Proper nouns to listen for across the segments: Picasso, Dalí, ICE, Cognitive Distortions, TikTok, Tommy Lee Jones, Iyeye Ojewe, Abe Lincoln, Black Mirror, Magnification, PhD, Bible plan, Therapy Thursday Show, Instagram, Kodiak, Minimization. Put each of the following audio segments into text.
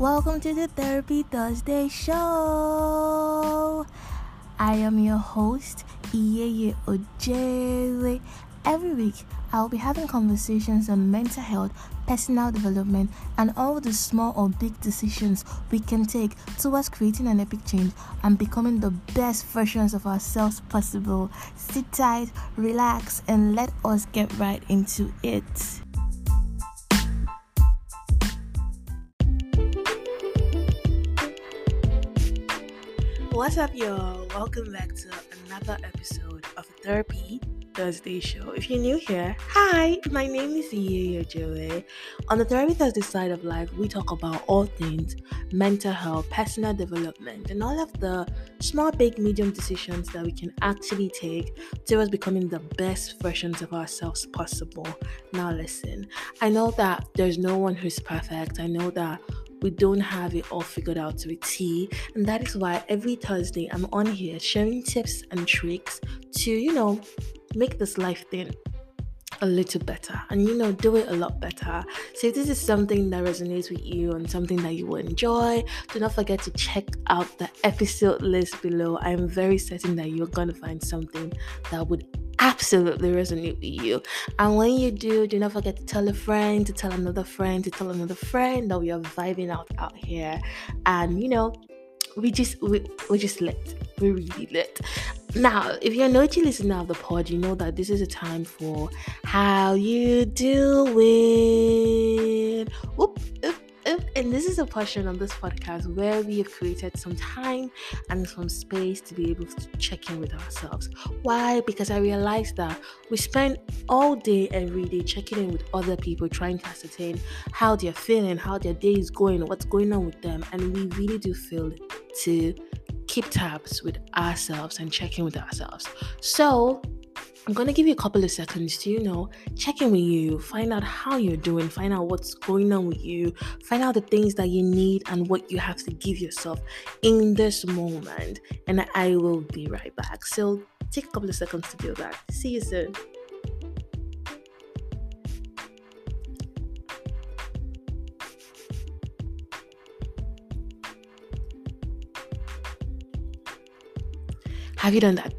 Welcome to the Therapy Thursday Show. I am your host, Iyeye Ojewe. Every week, I'll be having conversations on mental health, personal development, and all the small or big decisions we can take towards creating an epic change and becoming the best versions of ourselves possible. Sit tight, relax, and let us get right into it. What's up, y'all? Welcome back to another episode of Therapy Thursday Show. If you're new here, hi, my name is Iyeye Ojewe. On the Therapy Thursday side of life, we talk about all things mental health, personal development, and all of the small, big, medium decisions that we can actually take towards becoming the best versions of ourselves possible. Now listen, I know that there's no one who's perfect. I know that we don't have it all figured out to a T, and that is why every Thursday I'm on here sharing tips and tricks to, make this life thing a little better and, do it a lot better. So if this is something that resonates with you and something that you will enjoy, do not forget to check out the episode list below. I'm very certain that you're going to find something that would absolutely resonate with you. And when you do not forget to tell a friend, to tell another friend, to tell another friend that we are vibing out here. And, we're just lit. We're really lit. Now, if you're an OG listener of the pod, you know that this is a time for how you doing. And this is a portion of this podcast where we have created some time and some space to be able to check in with ourselves. Why? Because I realized that we spend all day, every day, checking in with other people, trying to ascertain how they're feeling, how their day is going, what's going on with them. And we really do fail to keep tabs with ourselves and check in with ourselves. So I'm going to give you a couple of seconds to, check in with you, find out how you're doing, find out what's going on with you, find out the things that you need and what you have to give yourself in this moment. And I will be right back. So take a couple of seconds to do that. See you soon. Have you done that?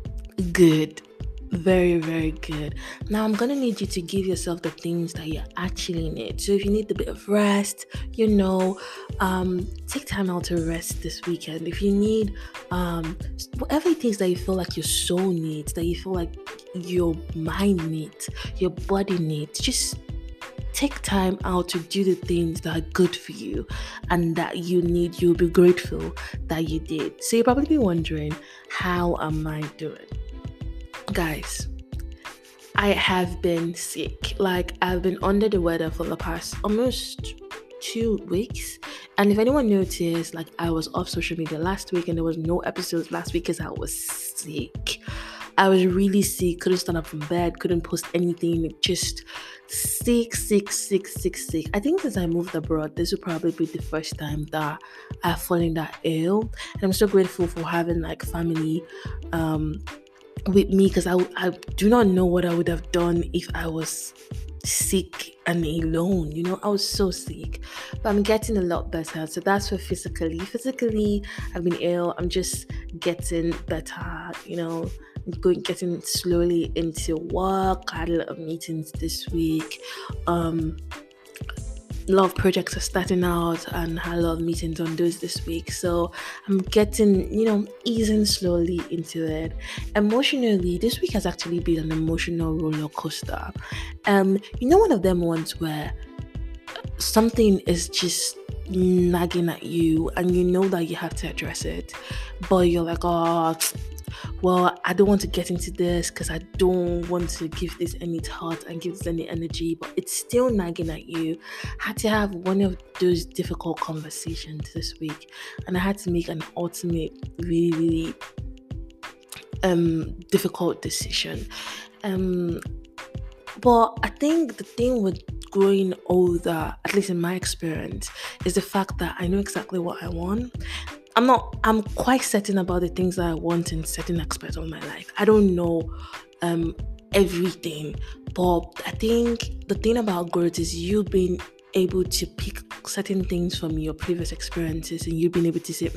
Good. Very, very good. Now I'm gonna need you to give yourself the things that you actually need. So if you need a bit of rest, take time out to rest this weekend. If you need whatever it is that you feel like your soul needs, that you feel like your mind needs, your body needs, just take time out to do the things that are good for you and that you need. You'll be grateful that you did. So you'll probably be wondering, how am I doing? Guys, I have been sick. I've been under the weather for the past almost 2 weeks. And if anyone noticed, I was off social media last week and there was no episodes last week because I was sick. I was really sick, couldn't stand up from bed, couldn't post anything, just sick. I think since I moved abroad, this will probably be the first time that I've fallen that ill. And I'm so grateful for having family with me, because I do not know what I would have done if I was sick and alone. I was so sick, but I'm getting a lot better. So that's for physically I've been ill. I'm just getting better, getting slowly into work. I had a lot of meetings this week. A lot of projects are starting out and had a lot of meetings on those this week. So I'm getting, easing slowly into it. Emotionally, this week has actually been an emotional roller coaster. One of them ones where something is just nagging at you and you know that you have to address it, but you're like, oh, well, I don't want to get into this because I don't want to give this any thought and give this any energy, but it's still nagging at you. I had to have one of those difficult conversations this week, and I had to make an ultimate, really, really difficult decision. But I think the thing with growing older, at least in my experience, is the fact that I know exactly what I want. I'm quite certain about the things that I want in certain aspects of my life. I don't know everything, but I think the thing about growth is you being able to pick certain things from your previous experiences and you being able to say,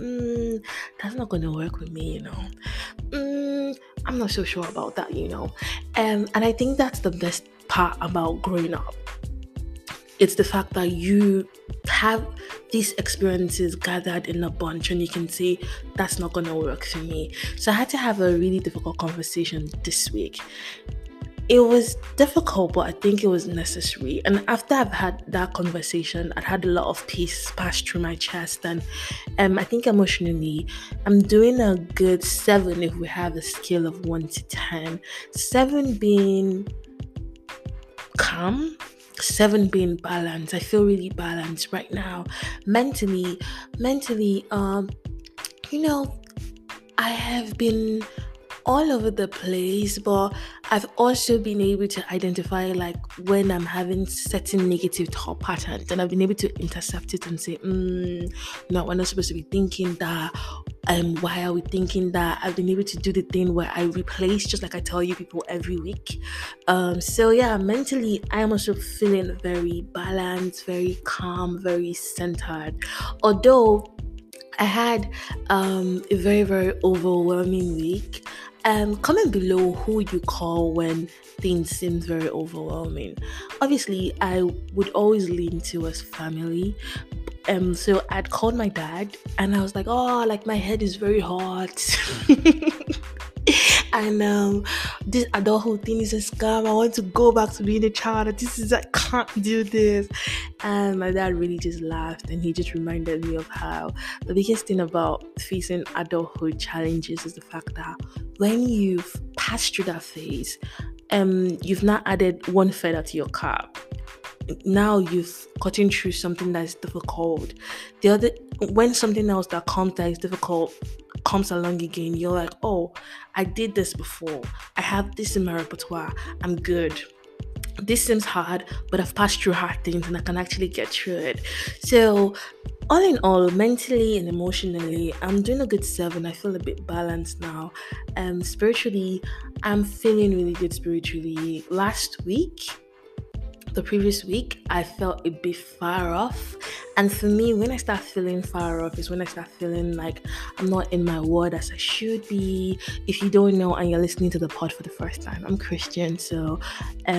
that's not going to work with me, I'm not so sure about that, and I think that's the best part about growing up. It's the fact that you have these experiences gathered in a bunch and you can say, that's not going to work for me. So I had to have a really difficult conversation this week. It was difficult, but I think it was necessary. And after I've had that conversation, I've had a lot of peace pass through my chest. And I think emotionally, I'm doing a good 7 if we have a scale of 1 to 10. 7 being calm. 7 being balanced. I feel really balanced right now. Mentally, I have been all over the place, but I've also been able to identify like when I'm having certain negative thought patterns, and I've been able to intercept it and say, no, we're not supposed to be thinking that. Why are we thinking that? I've been able to do the thing where I replace, just like I tell you people every week. So yeah, mentally, I'm also feeling very balanced, very calm, very centered. Although I had a very, very overwhelming week. Comment below who you call when things seem very overwhelming. Obviously, I would always lean towards family. So I'd called my dad and I was like, oh, like my head is very hot. And this adulthood thing is a scam. I want to go back to being a child. I can't do this. And my dad really just laughed, and he just reminded me of how the biggest thing about facing adulthood challenges is the fact that when you've passed through that phase, you've now added one feather to your cap. Now you've gotten through something that's difficult. When something else that comes that is difficult comes along again, you're like, oh, I did this before. I have this in my repertoire. I'm good. This seems hard, but I've passed through hard things and I can actually get through it. So all in all, mentally and emotionally, I'm doing a good 7. I feel a bit balanced now. Spiritually, I'm feeling really good spiritually. The previous week, I felt a bit far off, and for me, when I start feeling far off is when I start feeling like I'm not in my word as I should be. If you don't know and you're listening to the pod for the first time, I'm Christian, so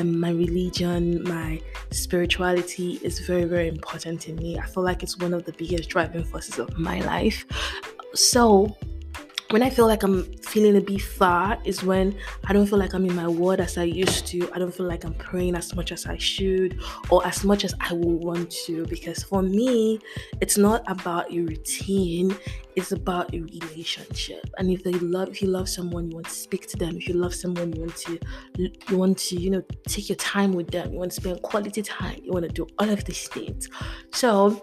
my religion, my spirituality is very, very important to me. I feel like it's one of the biggest driving forces of my life. So when I feel like I'm feeling a bit far is when I don't feel like I'm in my word as I used to. I don't feel like I'm praying as much as I should or as much as I would want to, because for me, it's not about a routine. It's about a relationship. And if you love someone, you want to speak to them. If you love someone, you want to take your time with them. You want to spend quality time. You want to do all of these things. So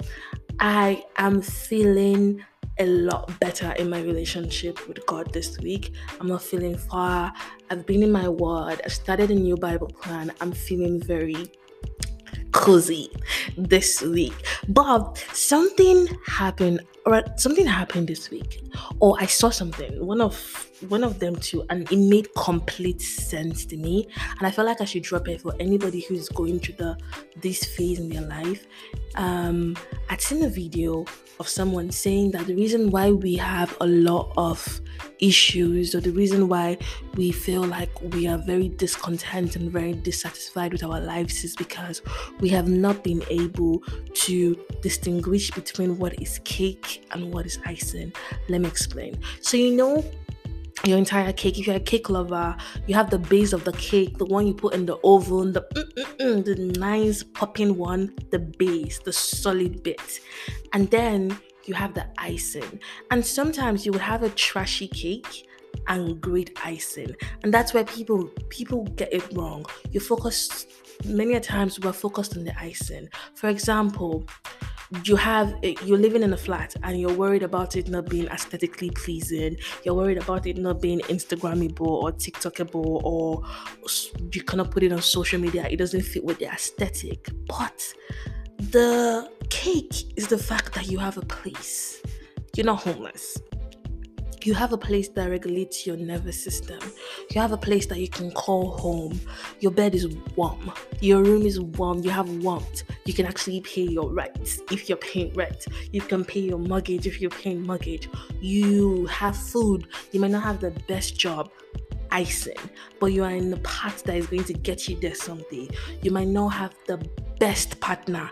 I am feeling a lot better in my relationship with God this week. I'm not feeling far. I've been in my word. I've started a new Bible plan. I'm feeling very cozy this week. But something happened this week, or I saw something, one of them too, and it made complete sense to me, and I felt like I should drop it for anybody who's going through this phase in their life. I'd seen a video of someone saying that the reason why we have a lot of issues, or the reason why we feel like we are very discontent and very dissatisfied with our lives, is because we have not been able to distinguish between what is cake and what is icing. Let me explain. So your entire cake, if you're a cake lover, you have the base of the cake, the one you put in the oven, the nice popping one, the base, the solid bit, and then you have the icing. And sometimes you would have a trashy cake and great icing, and that's where people get it wrong. You focus many a times we're focused on the icing. For example, you're living in a flat and you're worried about it not being aesthetically pleasing. You're worried about it not being Instagrammable or TikTokable, or you cannot put it on social media. It doesn't fit with the aesthetic. But the cake is the fact that you have a place. You're not homeless. You have a place that regulates your nervous system. You have a place that you can call home. Your bed is warm. Your room is warm. You have warmth. You can actually pay your rent if you're paying rent. You can pay your mortgage if you're paying mortgage. You have food. You might not have the best job, icing, but you are in the path that is going to get you there someday. You might not have the best partner,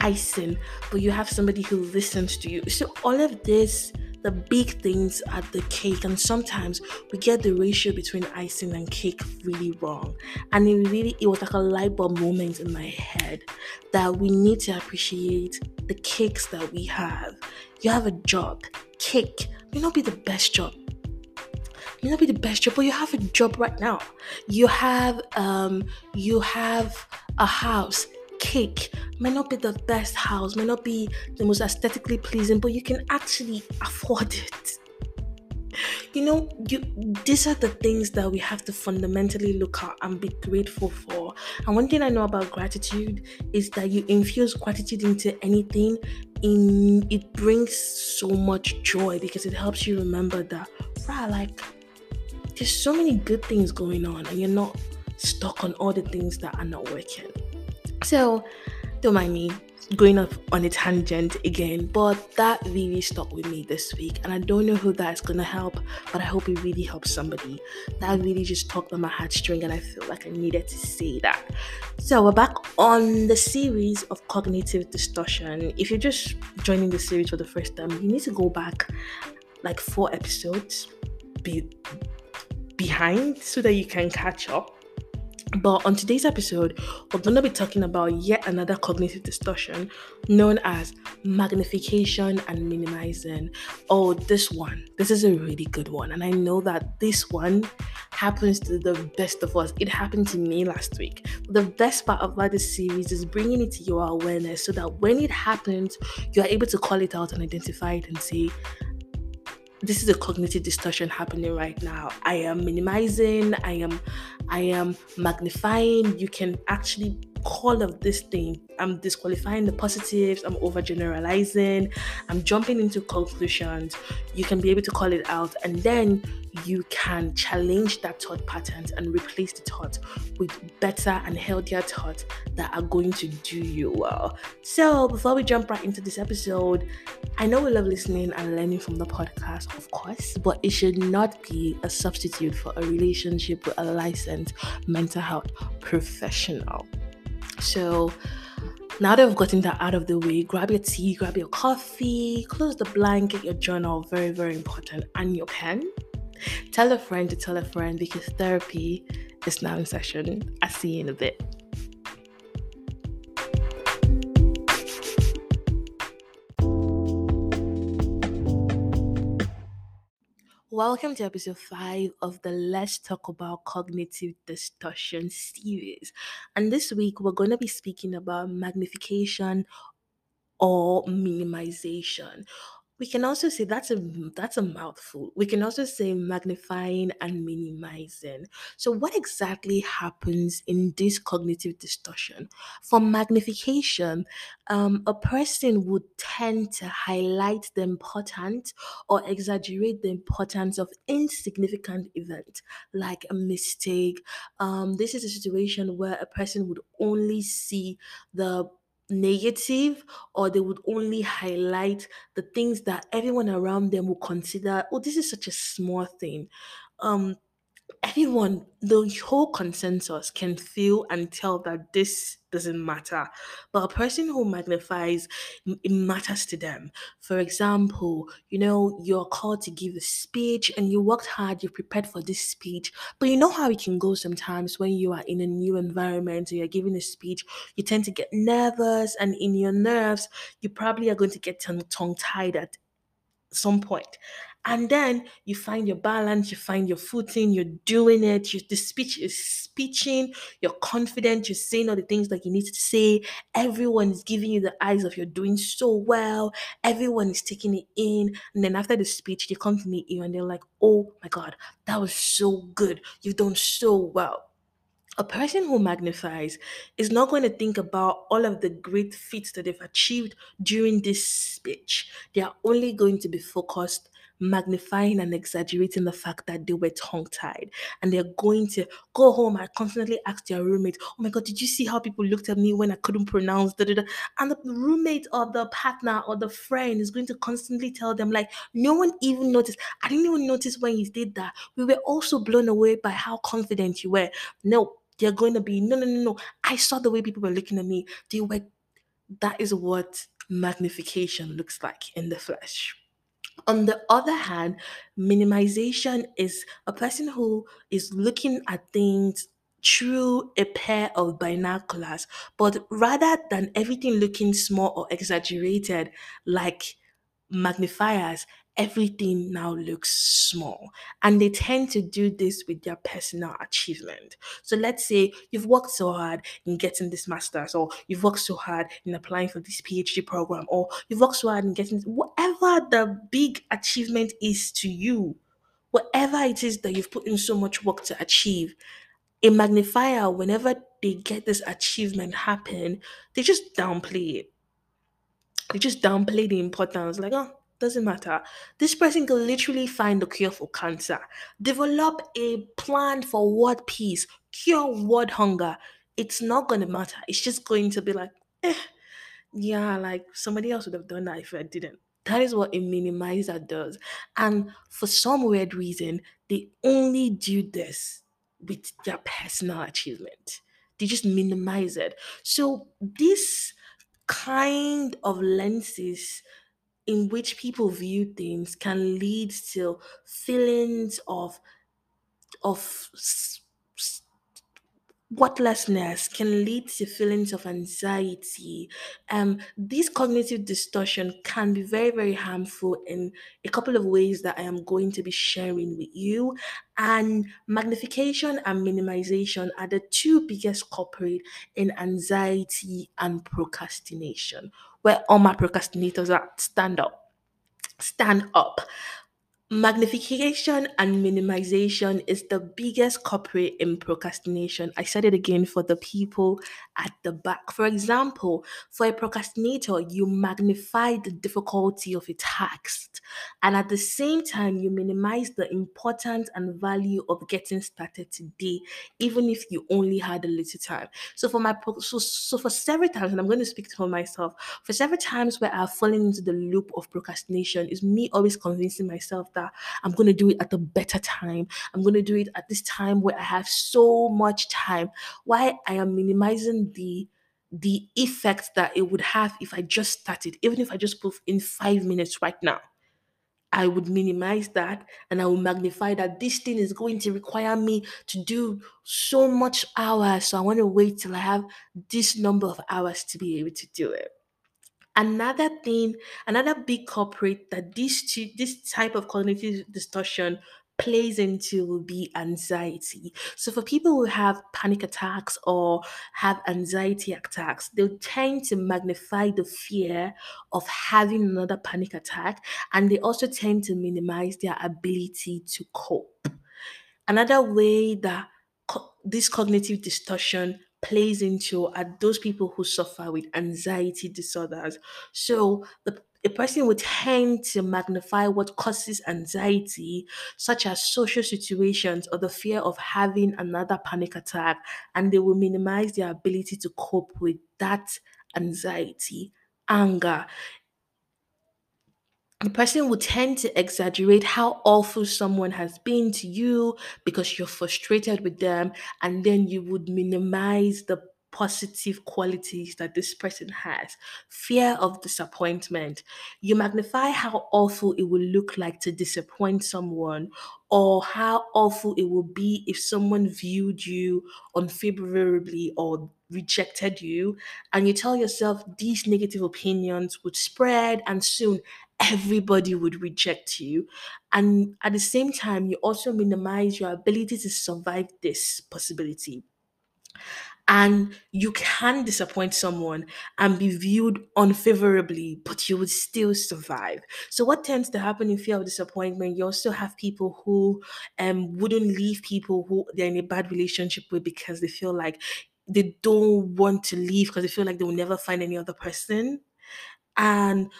icing, but you have somebody who listens to you. So all of this, the big things are the cake, and sometimes we get the ratio between icing and cake really wrong. And it was like a light bulb moment in my head that we need to appreciate the cakes that we have. You have a job, cake may not be the best job. May not be the best job, but you have a job right now. You have a house. Cake might not be the best house, might not be the most aesthetically pleasing, but you can actually afford it. These are the things that we have to fundamentally look at and be grateful for. And one thing I know about gratitude is that you infuse gratitude into anything, it brings so much joy because it helps you remember that, right, like there's so many good things going on and you're not stuck on all the things that are not working. So, don't mind me going off on a tangent again, but that really stuck with me this week, and I don't know who that's gonna help, but I hope it really helps somebody. That really just tugged on my heartstring, and I feel like I needed to say that. So we're back on the series of Cognitive Distortion. If you're just joining the series for the first time, you need to go back like 4 episodes behind so that you can catch up. But on today's episode, we're going to be talking about yet another cognitive distortion known as magnification and minimizing. Oh, this is a really good one. And I know that this one happens to the best of us. It happened to me last week. The best part about this series is bringing it to your awareness so that when it happens, you are able to call it out and identify it and say, this is a cognitive distortion happening right now. I am minimizing, I am magnifying. You can actually call of this thing. I'm disqualifying the positives, I'm overgeneralizing, I'm jumping into conclusions. You can be able to call it out, and then you can challenge that thought pattern and replace the thought with better and healthier thoughts that are going to do you well. So before we jump right into this episode, I know we love listening and learning from the podcast, of course, but it should not be a substitute for a relationship with a licensed mental health professional. So now that we've gotten that out of the way, grab your tea, grab your coffee, close the blind, get your journal, very, very important, and your pen. Tell a friend to tell a friend because therapy is now in session. I'll see you in a bit. Welcome to episode 5 of the Let's Talk About Cognitive Distortion series. And this week, we're going to be speaking about magnification or minimization. We can also say that's a mouthful. We can also say magnifying and minimizing. So what exactly happens in this cognitive distortion? For magnification, a person would tend to highlight the importance or exaggerate the importance of insignificant events, like a mistake. This is a situation where a person would only see the negative, or they would only highlight the things that everyone around them will consider, oh, this is such a small thing. Everyone, the whole consensus can feel and tell that this doesn't matter. But a person who magnifies, it matters to them. For example, you're called to give a speech and you worked hard, you prepared for this speech. But you know how it can go sometimes when you are in a new environment and you're giving a speech, you tend to get nervous, and in your nerves, you probably are going to get tongue-tied at some point. And then you find your balance, you find your footing, you're doing it, the speech is speeching, you're confident, you're saying all the things that you need to say, everyone is giving you the eyes of you're doing so well, everyone is taking it in, and then after the speech, they come to meet you and they're like, oh my God, that was so good, you've done so well. A person who magnifies is not going to think about all of the great feats that they've achieved during this speech. They are only going to be focused magnifying and exaggerating the fact that they were tongue-tied, and they're going to go home and constantly ask their roommate, oh my God, did you see how people looked at me when I couldn't pronounce da-da-da? And the roommate or the partner or the friend is going to constantly tell them, like, no one even noticed. I didn't even notice when you did that. We were also blown away by how confident you were. No, they're going to be, no, I saw the way people were looking at me. That is what magnification looks like in the flesh. On the other hand, minimization is a person who is looking at things through a pair of binoculars, but rather than everything looking small or exaggerated like magnifiers, everything now looks small. And they tend to do this with their personal achievement. So let's say you've worked so hard in getting this master's, or you've worked so hard in applying for this PhD program, or you've worked so hard in getting whatever the big achievement is to you, whatever it is that you've put in so much work to achieve. A magnifier, whenever they get this achievement happen, they just downplay it. They just downplay the importance, like, oh, doesn't matter. This person can literally find the cure for cancer, develop a plan for world peace, cure world hunger. It's not going to matter. It's just going to be like, yeah, like somebody else would have done that if I didn't. That is what a minimizer does. And for some weird reason, they only do this with their personal achievement. They just minimize it. So this kind of lenses in which people view things can lead to feelings of worthlessness, can lead to feelings of anxiety. This cognitive distortion can be very, very harmful in a couple of ways that I am going to be sharing with you. And magnification and minimization are the two biggest culprits in anxiety and procrastination. Where all my procrastinators are, stand up. Stand up. Magnification and minimization is the biggest culprit in procrastination. I said it again for the people at the back. For example, for a procrastinator, you magnify the difficulty of a task, and at the same time, you minimize the importance and value of getting started today, even if you only had a little time. So for several times, and I'm going to speak to myself, for several times where I've fallen into the loop of procrastination is me always convincing myself that I'm going to do it at a better time. I'm going to do it at this time where I have so much time. Why I am minimizing the effect that it would have if I just started. Even if I just put in 5 minutes right now, I would minimize that, and I will magnify that this thing is going to require me to do so much hours. So I want to wait till I have this number of hours to be able to do it. Another big culprit that this type of cognitive distortion plays into will be anxiety. So for people who have panic attacks or have anxiety attacks, they'll tend to magnify the fear of having another panic attack, and they also tend to minimize their ability to cope. Another way that this cognitive distortion plays into are those people who suffer with anxiety disorders. So a person would tend to magnify what causes anxiety, such as social situations or the fear of having another panic attack, and they will minimize their ability to cope with that anxiety. Anger. The person will tend to exaggerate how awful someone has been to you because you're frustrated with them, and then you would minimize the positive qualities that this person has. Fear of disappointment. You magnify how awful it will look like to disappoint someone, or how awful it will be if someone viewed you unfavorably or rejected you, and you tell yourself these negative opinions would spread and soon everybody would reject you. And at the same time, you also minimize your ability to survive this possibility. And you can disappoint someone and be viewed unfavorably, but you would still survive. So what tends to happen in fear of disappointment, you also have people who wouldn't leave people who they're in a bad relationship with because they feel like they don't want to leave, because they feel like they will never find any other person. And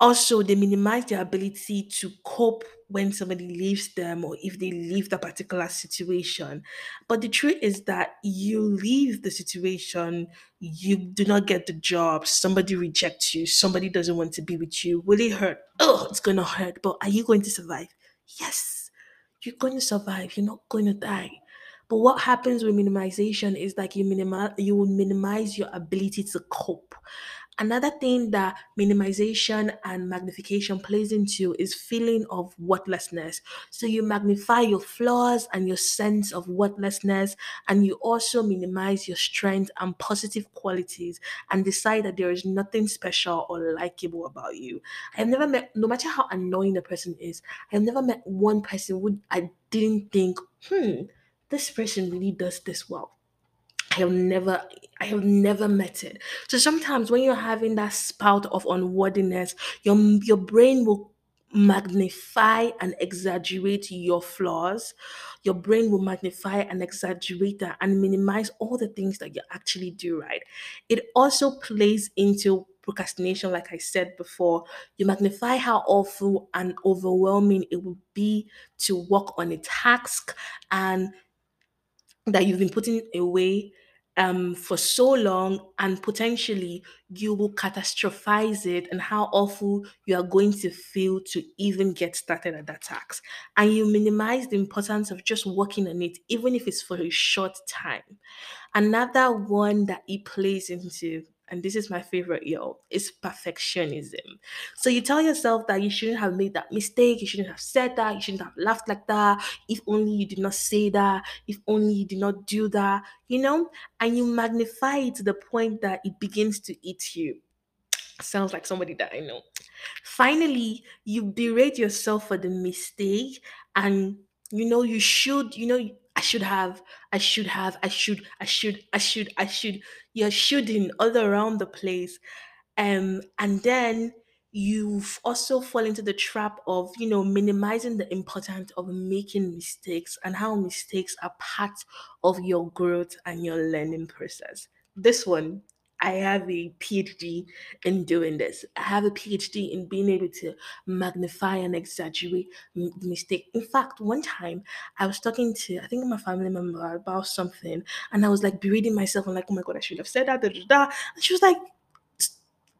Also, they minimize their ability to cope when somebody leaves them or if they leave the particular situation. But the truth is that you leave the situation, you do not get the job, somebody rejects you, somebody doesn't want to be with you. Will it hurt? Oh, it's going to hurt. But are you going to survive? Yes, you're going to survive. You're not going to die. But what happens with minimization is like you will minimize your ability to cope. Another thing that minimization and magnification plays into is feeling of worthlessness. So you magnify your flaws and your sense of worthlessness, and you also minimize your strength and positive qualities and decide that there is nothing special or likable about you. I have never met, no matter how annoying a person is, I have never met one person who I didn't think, this person really does this well. I have never met it. So sometimes when you're having that spout of unworthiness, your brain will magnify and exaggerate your flaws. Your brain will magnify and exaggerate that and minimize all the things that you actually do right. It also plays into procrastination, like I said before. You magnify how awful and overwhelming it would be to work on a task and that you've been putting away for so long, and potentially you will catastrophize it and how awful you are going to feel to even get started at that task. And you minimize the importance of just working on it, even if it's for a short time. Another one that it plays into, and this is my favorite, is perfectionism. So you tell yourself that you shouldn't have made that mistake, you shouldn't have said that, you shouldn't have laughed like that, if only you did not say that, if only you did not do that, and you magnify it to the point that it begins to eat you. Sounds like somebody that I know. Finally, you berate yourself for the mistake and, you should, I should have. You're shooting all around the place. And then you've also fallen into the trap of, minimizing the importance of making mistakes and how mistakes are part of your growth and your learning process. This one, I have a PhD in doing this. I have a PhD in being able to magnify and exaggerate mistake. In fact, one time I was talking to, I think, my family member about something, and I was like berating myself. I'm like, oh my God, I should have said that. Da, da, da. And she was like,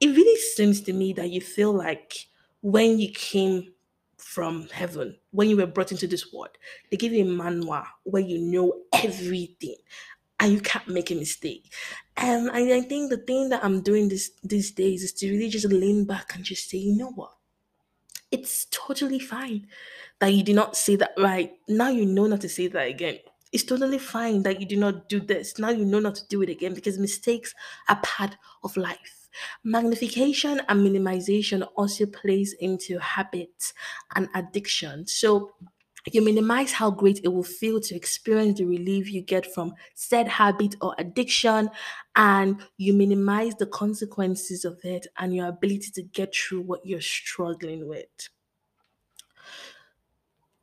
it really seems to me that you feel like when you came from heaven, when you were brought into this world, they give you a manual where you know everything, and you can't make a mistake. And I think the thing that I'm doing these days is to really just lean back and just say, you know what? It's totally fine that you did not say that right. Now you know not to say that again. It's totally fine that you did not do this. Now you know not to do it again, because mistakes are part of life. Magnification and minimization also plays into habits and addiction. So you minimize how great it will feel to experience the relief you get from said habit or addiction, and you minimize the consequences of it and your ability to get through what you're struggling with.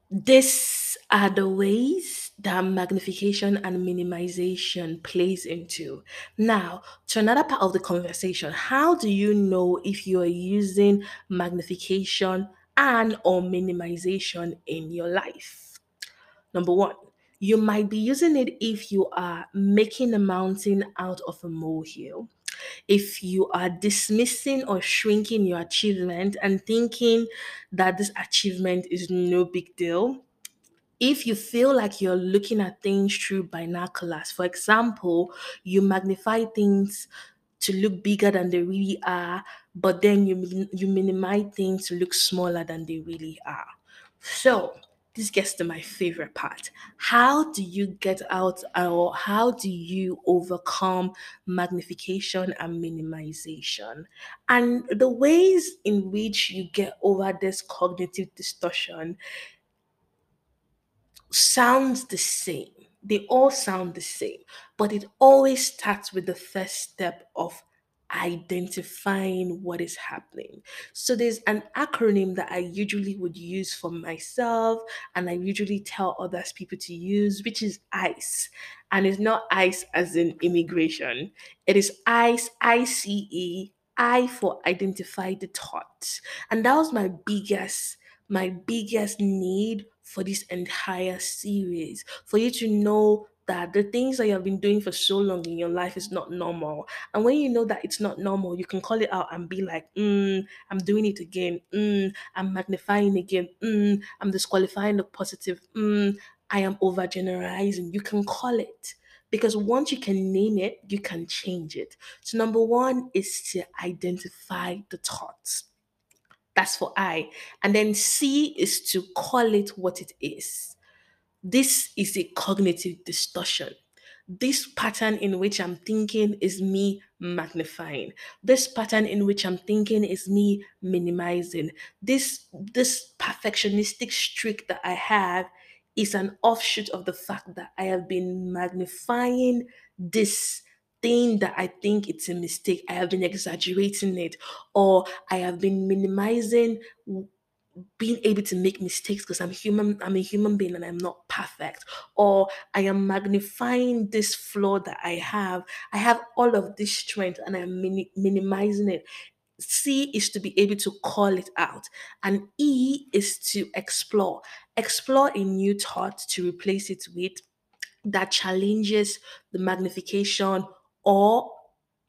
These are the ways that magnification and minimization plays into. Now, to another part of the conversation, how do you know if you are using magnification and or minimization in your life? Number one, you might be using it if you are making a mountain out of a molehill, if you are dismissing or shrinking your achievement and thinking that this achievement is no big deal, if you feel like you're looking at things through binoculars. For example, you magnify things to look bigger than they really are, but then you minimize things to look smaller than they really are. So this gets to my favorite part. How do you get out, or how do you overcome magnification and minimization? And the ways in which you get over this cognitive distortion sounds the same. They all sound the same, but it always starts with the first step of identifying what is happening. So there's an acronym that I usually would use for myself, and I usually tell others people to use, which is ICE. And it's not ICE as in immigration. It is ICE, ICE, I for identify the thought. And that was my biggest need for this entire series, for you to know that the things that you have been doing for so long in your life is not normal. And when you know that it's not normal, you can call it out and be like, I'm doing it again. I'm magnifying again. I'm disqualifying the positive. I am overgeneralizing. You can call it. Because once you can name it, you can change it. So number one is to identify the thoughts. That's for I. And then C is to call it what it is. This is a cognitive distortion. This pattern in which I'm thinking is me magnifying. This pattern in which I'm thinking is me minimizing. This perfectionistic streak that I have is an offshoot of the fact that I have been magnifying this thing that I think it's a mistake. I have been exaggerating it, or I have been minimizing being able to make mistakes because I'm human. I'm a human being and I'm not perfect. Or I am magnifying this flaw that I have. I have all of this strength and I'm minimizing it. C is to be able to call it out. And E is to explore. Explore a new thought to replace it with that challenges the magnification or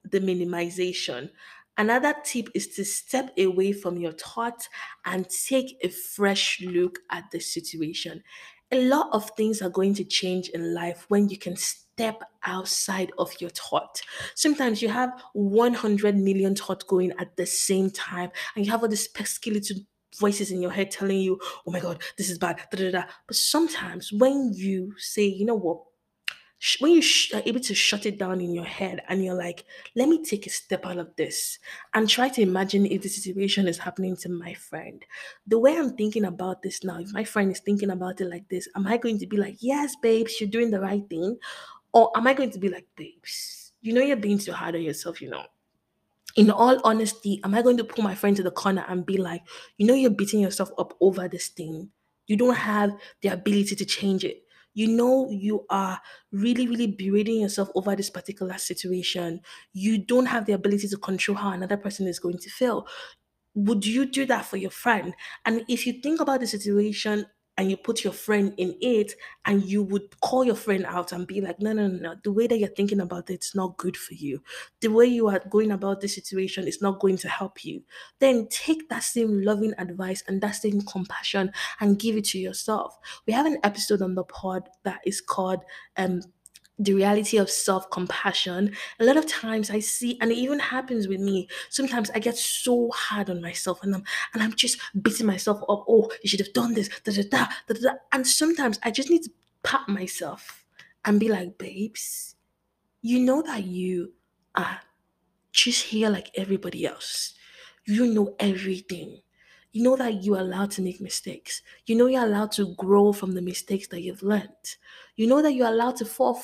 the minimization. Another tip is to step away from your thoughts and take a fresh look at the situation. A lot of things are going to change in life when you can step outside of your thought. Sometimes you have 100 million thoughts going at the same time, and you have all these pesky little voices in your head telling you, oh my God, this is bad, da, da, da. But sometimes when you say, you know what, when you are able to shut it down in your head and you're like, let me take a step out of this and try to imagine if the situation is happening to my friend. The way I'm thinking about this now, if my friend is thinking about it like this, am I going to be like, yes, babes, you're doing the right thing? Or am I going to be like, babes, you know you're being too hard on yourself, you know? In all honesty, am I going to pull my friend to the corner and be like, you know you're beating yourself up over this thing. You don't have the ability to change it. You know you are really, really berating yourself over this particular situation. You don't have the ability to control how another person is going to feel. Would you do that for your friend? And if you think about the situation and you put your friend in it, and you would call your friend out and be like, no, the way that you're thinking about it's not good for you. The way you are going about this situation is not going to help you. Then take that same loving advice and that same compassion and give it to yourself. We have an episode on the pod that is called The Reality of Self-Compassion. A lot of times I see, and it even happens with me, sometimes I get so hard on myself and I'm just beating myself up. Oh, you should have done this, da, da, da, da, da. And sometimes I just need to pat myself and be like, babes, you know that you are just here like everybody else. You know everything. You know that you are allowed to make mistakes. You know you're allowed to grow from the mistakes that you've learned. You know that you're allowed to fall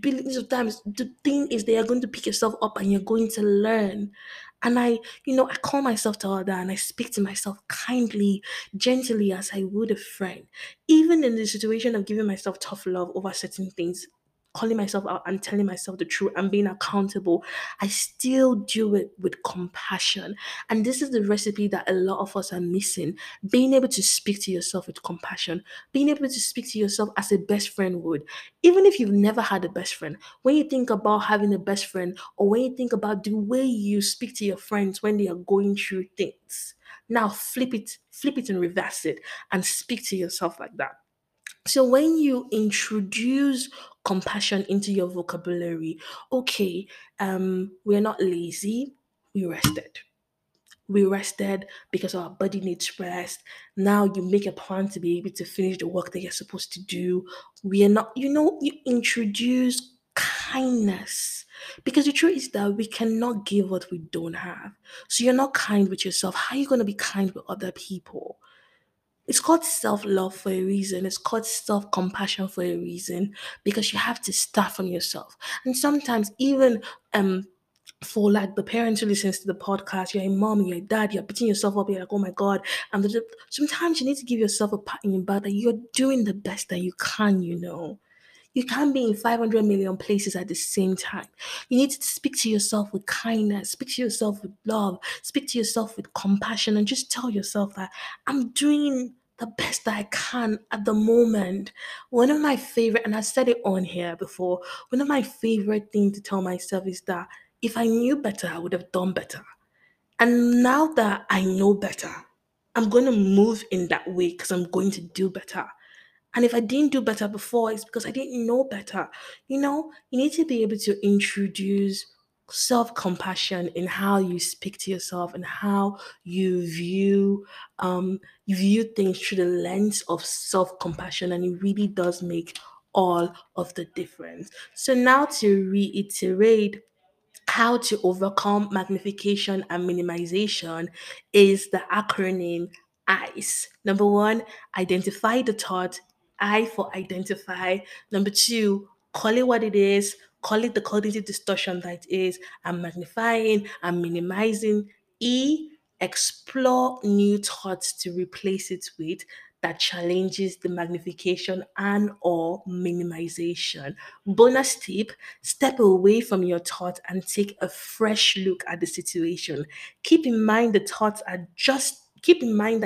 billions of times. The thing is that you're going to pick yourself up and you're going to learn. And I call myself to order and I speak to myself kindly, gently as I would a friend. Even in the situation of giving myself tough love over certain things, calling myself out and telling myself the truth and being accountable, I still do it with compassion. And this is the recipe that a lot of us are missing. Being able to speak to yourself with compassion, being able to speak to yourself as a best friend would. Even if you've never had a best friend, when you think about having a best friend, or when you think about the way you speak to your friends when they are going through things, now flip it and reverse it and speak to yourself like that. So when you introduce compassion into your vocabulary, okay, we're not lazy, we rested. We rested because our body needs rest. Now you make a plan to be able to finish the work that you're supposed to do. We are not, you introduce kindness. Because the truth is that we cannot give what we don't have. So you're not kind with yourself. How are you going to be kind with other people? It's called self-love for a reason. It's called self-compassion for a reason, because you have to start from yourself. And sometimes even for like the parents who listens to the podcast, you're a mom, you're a dad, you're beating yourself up, you're like, oh my God. And sometimes you need to give yourself a pat in your back that you're doing the best that you can, you know. You can't be in 500 million places at the same time. You need to speak to yourself with kindness, speak to yourself with love, speak to yourself with compassion, and just tell yourself that I'm doing the best that I can at the moment. One of my favorite, and I said it on here before, one of my favorite things to tell myself is that if I knew better, I would have done better. And now that I know better, I'm going to move in that way because I'm going to do better. And if I didn't do better before, it's because I didn't know better. You know, you need to be able to introduce self-compassion in how you speak to yourself and how you view things through the lens of self-compassion, and it really does make all of the difference. So now to reiterate, how to overcome magnification and minimization is the acronym ICE. Number one, identify the thought. I for identify. Number two, call it what it is. Call it the cognitive distortion that it is. I'm magnifying, I'm minimizing. E, explore new thoughts to replace it with that challenges the magnification and or minimization. Bonus tip, step away from your thought and take a fresh look at the situation. Keep in mind that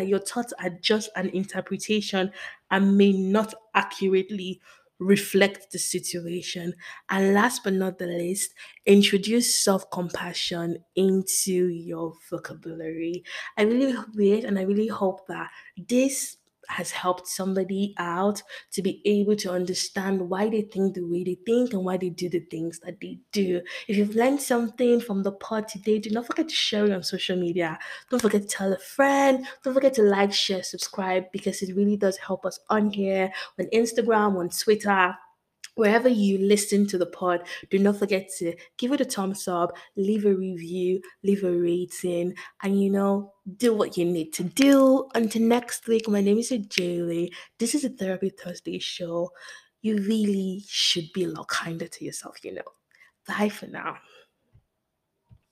your thoughts are just an interpretation and may not accurately reflect the situation. And last but not the least, introduce self-compassion into your vocabulary. I really hope it, and I really hope that this has helped somebody out to be able to understand why they think the way they think and why they do the things that they do. If you've learned something from the pod today, do not forget to share it on social media. Don't forget to tell a friend. Don't forget to like, share, subscribe, because it really does help us on here, on Instagram, on Twitter. Wherever you listen to the pod, do not forget to give it a thumbs up, leave a review, leave a rating, and do what you need to do. Until next week, my name is Iyeye. This is a Therapy Thursday show. You really should be a lot kinder to yourself. Bye for now.